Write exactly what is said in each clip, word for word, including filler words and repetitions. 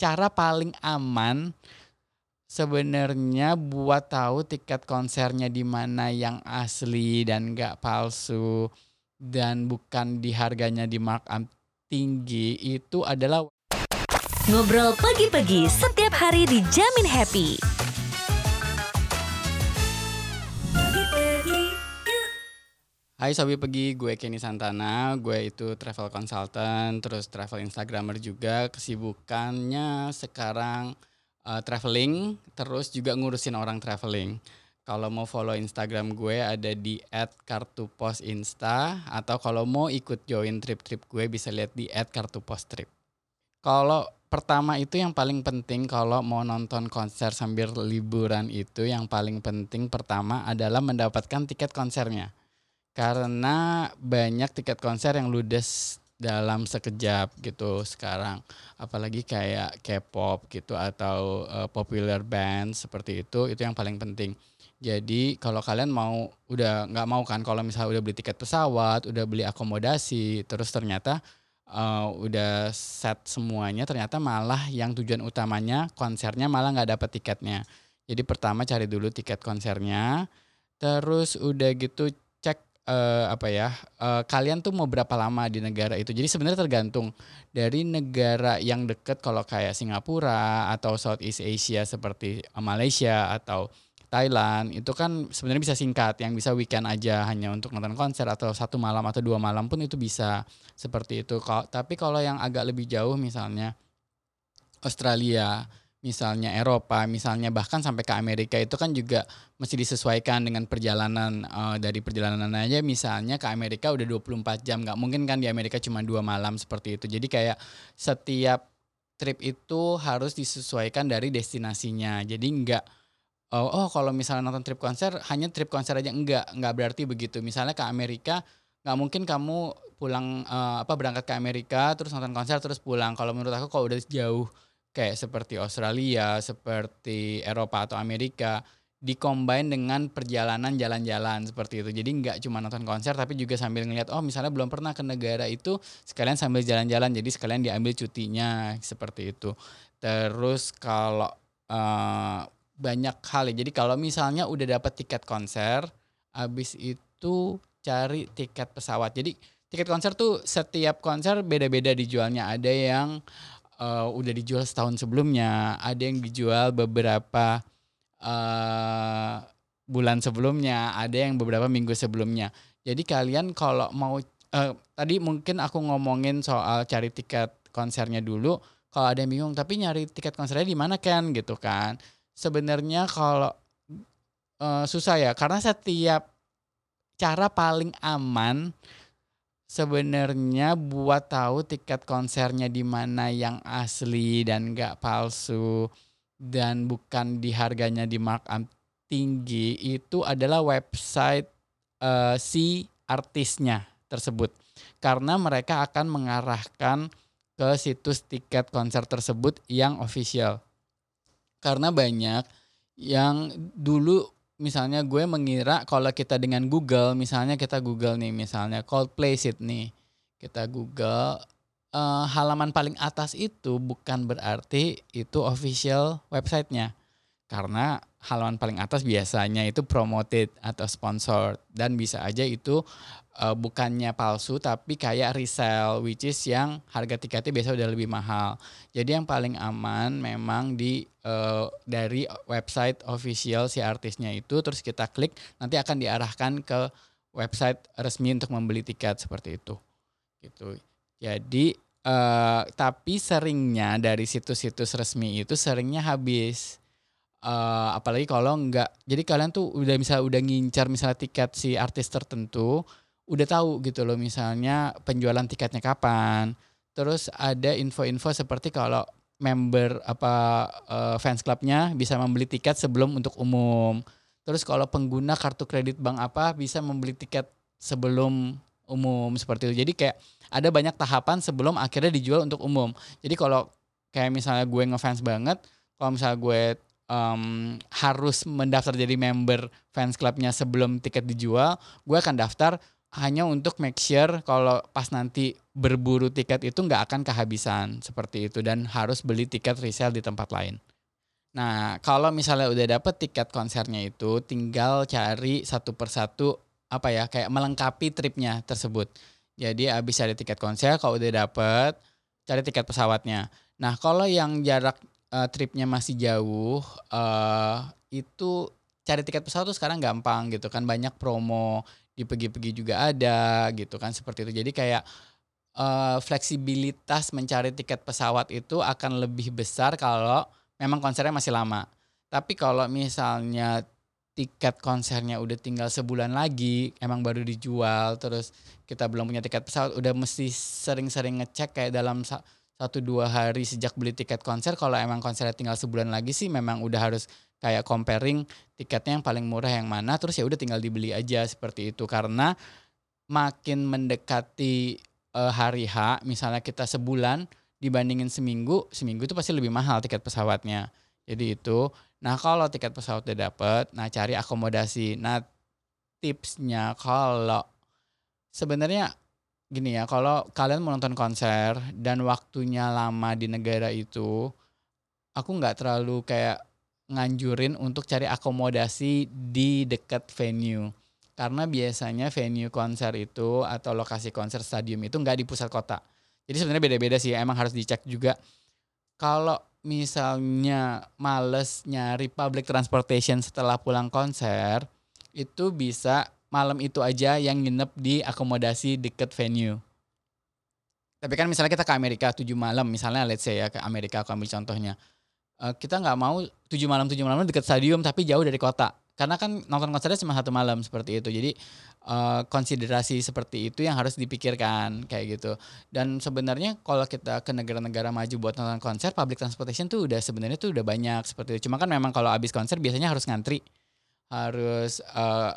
cara paling aman sebenarnya buat tahu tiket konsernya di mana yang asli dan gak palsu dan bukan di harganya di markup tinggi itu adalah Ngobrol Pagi-Pagi setiap hari dijamin happy. Hai Sobi Pagi, gue Kenny Santana, gue itu travel consultant, terus travel Instagrammer juga, kesibukannya sekarang uh, traveling, terus juga ngurusin orang traveling. Kalau mau follow Instagram gue ada di et kartuposinsta, atau kalau mau ikut join trip-trip gue bisa lihat di et kartupostrip. Kalau pertama itu yang paling penting kalau mau nonton konser sambil liburan itu yang paling penting pertama adalah mendapatkan tiket konsernya. Karena banyak tiket konser yang ludes dalam sekejap gitu sekarang. Apalagi kayak K-pop gitu atau uh, popular band seperti itu, itu yang paling penting. Jadi kalau kalian mau, udah gak mau kan kalau misalnya udah beli tiket pesawat, udah beli akomodasi, terus ternyata uh, udah set semuanya, ternyata malah yang tujuan utamanya konsernya malah gak dapet tiketnya. Jadi pertama cari dulu tiket konsernya, terus udah gitu Uh, apa ya uh, kalian tuh mau berapa lama di negara itu. Jadi sebenarnya tergantung dari negara yang dekat, kalau kayak Singapura atau Southeast Asia seperti Malaysia atau Thailand itu kan sebenarnya bisa singkat, yang bisa weekend aja hanya untuk nonton konser atau satu malam atau dua malam pun itu bisa seperti itu. Tapi kalau yang agak lebih jauh misalnya Australia, misalnya Eropa, misalnya bahkan sampai ke Amerika itu kan juga mesti disesuaikan dengan perjalanan uh, dari perjalanan aja. Misalnya ke Amerika udah dua puluh empat jam, gak mungkin kan di Amerika cuma dua malam seperti itu. Jadi kayak setiap trip itu harus disesuaikan dari destinasinya. Jadi enggak oh, oh kalau misalnya nonton trip konser hanya trip konser aja, enggak, enggak berarti begitu. Misalnya ke Amerika gak mungkin kamu pulang uh, apa berangkat ke Amerika terus nonton konser terus pulang. Kalau menurut aku kalau udah jauh kayak seperti Australia, seperti Eropa atau Amerika, dikombin dengan perjalanan jalan-jalan seperti itu. Jadi nggak cuma nonton konser tapi juga sambil ngeliat, oh misalnya belum pernah ke negara itu, sekalian sambil jalan-jalan, jadi sekalian diambil cutinya seperti itu. Terus kalau uh, banyak hal ya, jadi kalau misalnya udah dapat tiket konser, habis itu cari tiket pesawat. Jadi tiket konser tuh setiap konser beda-beda dijualnya, ada yang Uh, udah dijual setahun sebelumnya, ada yang dijual beberapa uh, bulan sebelumnya, ada yang beberapa minggu sebelumnya. Jadi kalian kalau mau, uh, tadi mungkin aku ngomongin soal cari tiket konsernya dulu, kalau ada yang bingung, tapi nyari tiket konsernya di mana kan gitu kan. Sebenarnya kalau uh, susah ya, karena setiap cara paling aman sebenarnya buat tahu tiket konsernya di mana yang asli dan gak palsu dan bukan di harganya di markup tinggi itu adalah website uh, si artisnya tersebut. Karena mereka akan mengarahkan ke situs tiket konser tersebut yang official. Karena banyak yang dulu misalnya gue mengira kalau kita dengan Google, misalnya kita Google nih, misalnya Coldplay Sydney, kita Google, eh, halaman paling atas itu bukan berarti itu official websitenya. Karena halaman paling atas biasanya itu promoted atau sponsored. Dan bisa aja itu eh, bukannya palsu tapi kayak resell, which is yang harga tiketnya biasanya udah lebih mahal. Jadi yang paling aman memang di Uh, dari website official si artisnya itu, terus kita klik nanti akan diarahkan ke website resmi untuk membeli tiket seperti itu gitu. Jadi uh, tapi seringnya dari situs-situs resmi itu seringnya habis, uh, apalagi kalau enggak. Jadi kalian tuh udah misalnya udah ngincar misalnya tiket si artis tertentu, udah tahu gitu loh misalnya penjualan tiketnya kapan, terus ada info-info seperti kalau member apa uh, fans clubnya bisa membeli tiket sebelum untuk umum. Terus kalau pengguna kartu kredit bank apa bisa membeli tiket sebelum umum seperti itu. Jadi kayak ada banyak tahapan sebelum akhirnya dijual untuk umum. Jadi kalau kayak misalnya gue ngefans banget, kalau misalnya gue um, harus mendaftar jadi member fans clubnya sebelum tiket dijual, gue akan daftar hanya untuk make sure kalau pas nanti berburu tiket itu nggak akan kehabisan seperti itu dan harus beli tiket resale di tempat lain. Nah, kalau misalnya udah dapet tiket konsernya itu, tinggal cari satu persatu apa ya, kayak melengkapi tripnya tersebut. Jadi abis ada tiket konser, kalau udah dapet, cari tiket pesawatnya. Nah, kalau yang jarak uh, tripnya masih jauh, uh, itu cari tiket pesawat tuh sekarang gampang gitu kan, banyak promo di pergi-pergi juga ada gitu kan, seperti itu. Jadi kayak uh, fleksibilitas mencari tiket pesawat itu akan lebih besar kalau memang konsernya masih lama. Tapi kalau misalnya tiket konsernya udah tinggal sebulan lagi, emang baru dijual, terus kita belum punya tiket pesawat, udah mesti sering-sering ngecek kayak dalam satu dua hari sejak beli tiket konser. Kalau emang konsernya tinggal sebulan lagi sih memang udah harus kayak comparing tiketnya yang paling murah yang mana, terus ya udah tinggal dibeli aja seperti itu. Karena makin mendekati uh, hari H, misalnya kita sebulan dibandingin seminggu, seminggu itu pasti lebih mahal tiket pesawatnya. Jadi itu, nah kalau tiket pesawat udah dapet, nah cari akomodasi. Nah tipsnya kalau sebenarnya gini ya, kalau kalian mau nonton konser dan waktunya lama di negara itu, aku gak terlalu kayak nganjurin untuk cari akomodasi di dekat venue. Karena biasanya venue konser itu atau lokasi konser stadium itu gak di pusat kota. Jadi sebenarnya beda-beda sih, emang harus dicek juga. Kalau misalnya males nyari public transportation setelah pulang konser, itu bisa malam itu aja yang nginep di akomodasi deket venue. Tapi kan misalnya kita ke Amerika tujuh malam, misalnya let's say ya ke Amerika aku ambil contohnya. Kita gak mau tujuh malam-tujuh malam deket stadium tapi jauh dari kota. Karena kan nonton konsernya cuma satu malam seperti itu. Jadi uh, konsiderasi seperti itu yang harus dipikirkan kayak gitu. Dan sebenarnya kalau kita ke negara-negara maju buat nonton konser, public transportation tuh udah sebenarnya tuh udah banyak seperti itu. Cuma kan memang kalau abis konser biasanya harus ngantri, harus uh,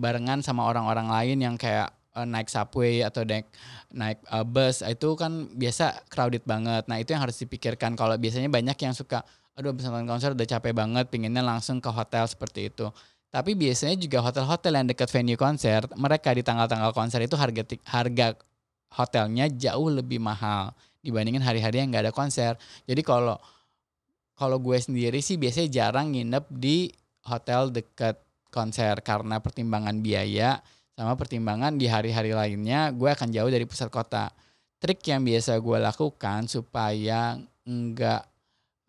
barengan sama orang-orang lain yang kayak uh, naik subway atau naik naik uh, bus. Itu kan biasa crowded banget. Nah itu yang harus dipikirkan. Kalau biasanya banyak yang suka, aduh abis nonton konser udah capek banget, pinginnya langsung ke hotel seperti itu. Tapi biasanya juga hotel-hotel yang dekat venue konser, mereka di tanggal-tanggal konser itu harga harga hotelnya jauh lebih mahal dibandingin hari-hari yang nggak ada konser. Jadi kalau kalau gue sendiri sih biasanya jarang nginep di hotel dekat konser karena pertimbangan biaya sama pertimbangan di hari-hari lainnya gue akan jauh dari pusat kota. Trik yang biasa gue lakukan supaya nggak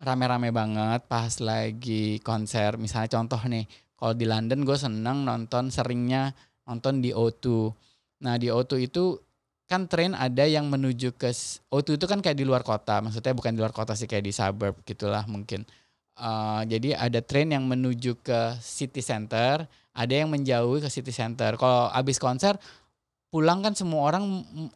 rame-rame banget pas lagi konser. Misalnya contoh nih, kalau di London gue seneng nonton seringnya nonton di O dua. Nah di O dua itu kan train ada yang menuju ke O dua itu kan kayak di luar kota. Maksudnya bukan di luar kota sih, kayak di suburb gitulah mungkin. Uh, jadi ada train yang menuju ke city center, ada yang menjauhi ke city center. Kalau abis konser pulang kan semua orang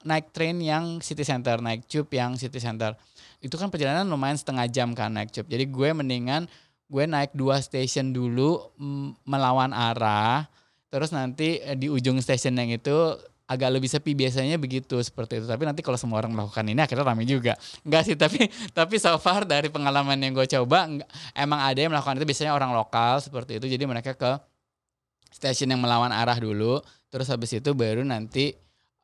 naik train yang city center, naik tube yang city center. Itu kan perjalanan lumayan setengah jam kan naik tube. Jadi gue mendingan gue naik dua stasiun dulu melawan arah. Terus nanti di ujung stasiun yang itu agak lebih sepi, biasanya begitu seperti itu. Tapi nanti kalau semua orang melakukan ini akhirnya ramai juga. Enggak sih, tapi tapi so far dari pengalaman yang gue coba emang ada yang melakukan itu, biasanya orang lokal seperti itu. Jadi mereka ke stasiun yang melawan arah dulu, terus habis itu baru nanti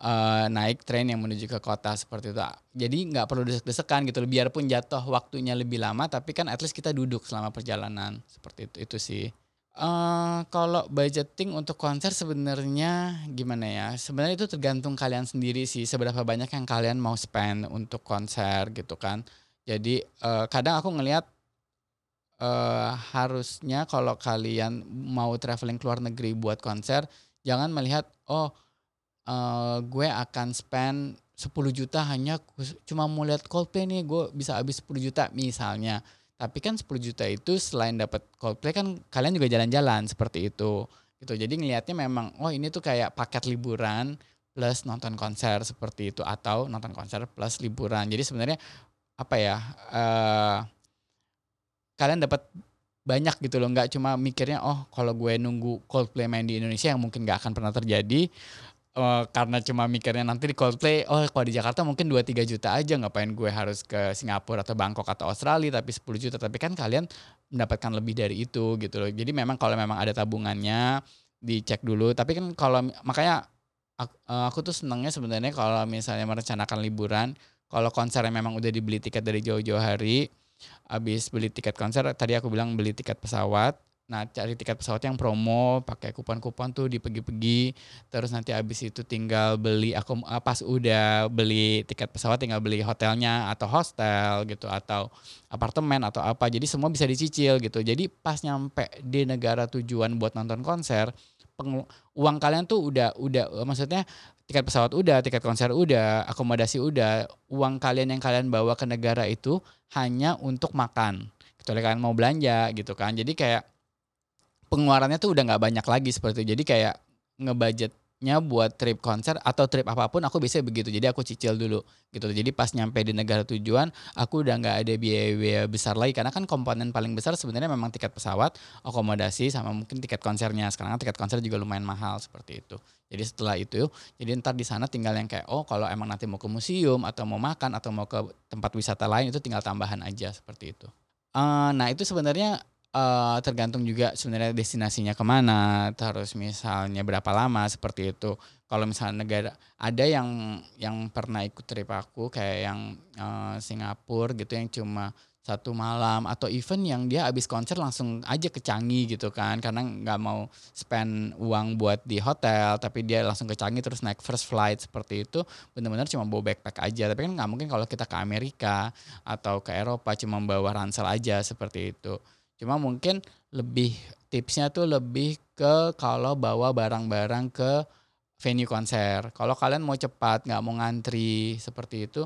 uh, naik train yang menuju ke kota seperti itu. Jadi nggak perlu desek-desekan gitu, biarpun jatuh waktunya lebih lama, tapi kan at least kita duduk selama perjalanan seperti itu. Itu sih. Uh, kalau budgeting untuk konser sebenarnya gimana ya? Sebenarnya itu tergantung kalian sendiri sih, seberapa banyak yang kalian mau spend untuk konser gitu kan. Jadi uh, kadang aku ngelihat uh, harusnya kalau kalian mau traveling ke luar negeri buat konser, jangan melihat, oh uh, gue akan spend sepuluh juta hanya cuma mau lihat Coldplay nih, gue bisa habis sepuluh juta misalnya. Tapi kan sepuluh juta itu selain dapat Coldplay kan kalian juga jalan-jalan seperti itu. Gitu. Jadi ngelihatnya memang, oh ini tuh kayak paket liburan plus nonton konser seperti itu, atau nonton konser plus liburan. Jadi sebenarnya apa ya, uh, kalian dapat banyak gitu loh, nggak cuma mikirnya oh kalau gue nunggu Coldplay main di Indonesia yang mungkin nggak akan pernah terjadi, uh, karena cuma mikirnya nanti di Coldplay, oh kalau di Jakarta mungkin dua tiga juta aja, ngapain gue harus ke Singapura atau Bangkok atau Australia tapi sepuluh juta. Tapi kan kalian mendapatkan lebih dari itu gitu loh. Jadi memang kalau memang ada tabungannya dicek dulu, tapi kan kalau makanya aku, aku tuh senengnya sebenarnya kalau misalnya merencanakan liburan, kalau konsernya memang udah dibeli tiket dari jauh-jauh hari, abis beli tiket konser, tadi aku bilang beli tiket pesawat. Nah, cari tiket pesawat yang promo, pakai kupon-kupon tuh di pergi-pergi. Terus nanti abis itu tinggal beli, aku pas udah beli tiket pesawat tinggal beli hotelnya atau hostel gitu, atau apartemen atau apa. Jadi semua bisa dicicil gitu. Jadi pas nyampe di negara tujuan buat nonton konser, peng, uang kalian tuh udah udah maksudnya tiket pesawat udah, tiket konser udah, akomodasi udah, uang kalian yang kalian bawa ke negara itu hanya untuk makan. Kecuali kalian mau belanja gitu kan. Jadi kayak pengeluarannya tuh udah gak banyak lagi seperti itu. Jadi kayak ngebudgetnya buat trip konser atau trip apapun aku biasanya begitu. Jadi aku cicil dulu gitu. Jadi pas nyampe di negara tujuan aku udah gak ada biaya-biaya besar lagi. Karena kan komponen paling besar sebenarnya memang tiket pesawat, akomodasi sama mungkin tiket konsernya. Sekarang kan tiket konser juga lumayan mahal seperti itu. Jadi setelah itu, jadi ntar di sana tinggal yang kayak, oh kalau emang nanti mau ke museum atau mau makan atau mau ke tempat wisata lain itu tinggal tambahan aja seperti itu. Uh, nah itu sebenarnya uh, tergantung juga sebenarnya destinasinya kemana, terus misalnya berapa lama seperti itu. Kalau misalnya negara, ada yang yang pernah ikut trip aku kayak yang uh, Singapura gitu yang cuma satu malam, atau even yang dia abis konser langsung aja ke Changi gitu kan, karena nggak mau spend uang buat di hotel, tapi dia langsung ke Changi terus naik first flight seperti itu. Benar-benar cuma bawa backpack aja, tapi kan nggak mungkin kalau kita ke Amerika atau ke Eropa cuma bawa ransel aja seperti itu. Cuma mungkin lebih tipsnya tuh lebih ke kalau bawa barang-barang ke venue konser. Kalau kalian mau cepat, nggak mau ngantri seperti itu,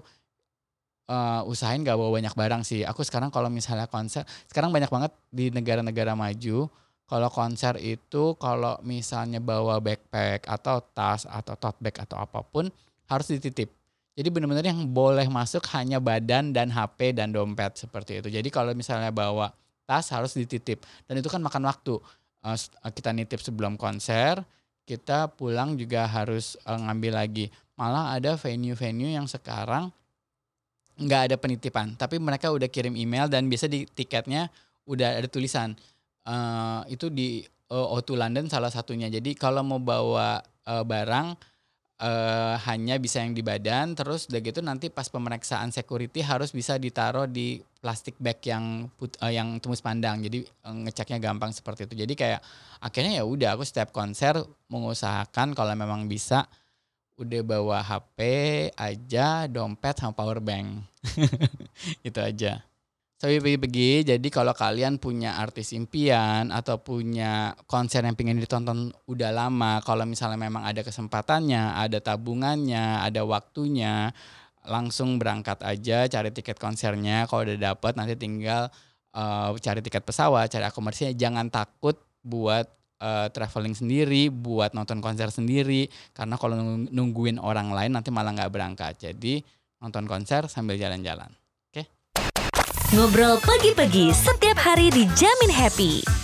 Uh, usahain gak bawa banyak barang sih. Aku sekarang kalau misalnya konser, sekarang banyak banget di negara-negara maju, kalau konser itu kalau misalnya bawa backpack atau tas atau tote bag atau apapun harus dititip. Jadi benar-benar yang boleh masuk hanya badan dan H P dan dompet seperti itu. Jadi kalau misalnya bawa tas harus dititip, dan itu kan makan waktu. Uh, kita nitip sebelum konser, kita pulang juga harus uh, ngambil lagi. Malah ada venue-venue yang sekarang nggak ada penitipan, tapi mereka udah kirim email dan biasa di tiketnya udah ada tulisan. Uh, itu di uh, O dua London salah satunya. Jadi kalau mau bawa uh, barang uh, hanya bisa yang di badan, terus udah gitu nanti pas pemeriksaan security harus bisa ditaruh di plastik bag yang put, uh, yang tembus pandang. Jadi uh, ngeceknya gampang seperti itu. Jadi kayak akhirnya ya udah aku setiap konser mengusahakan kalau memang bisa udah bawa H P aja, dompet sama power bank. Itu aja. So, bagi-bagi. Jadi kalau kalian punya artis impian atau punya konser yang pengen ditonton udah lama, kalau misalnya memang ada kesempatannya, ada tabungannya, ada waktunya, langsung berangkat aja cari tiket konsernya. Kalau udah dapet nanti tinggal uh, cari tiket pesawat, cari akomodasinya. Jangan takut buat Uh, traveling sendiri, buat nonton konser sendiri, karena kalau nungguin orang lain nanti malah nggak berangkat. Jadi nonton konser sambil jalan-jalan. Oke? Okay? Ngobrol pagi-pagi setiap hari dijamin happy.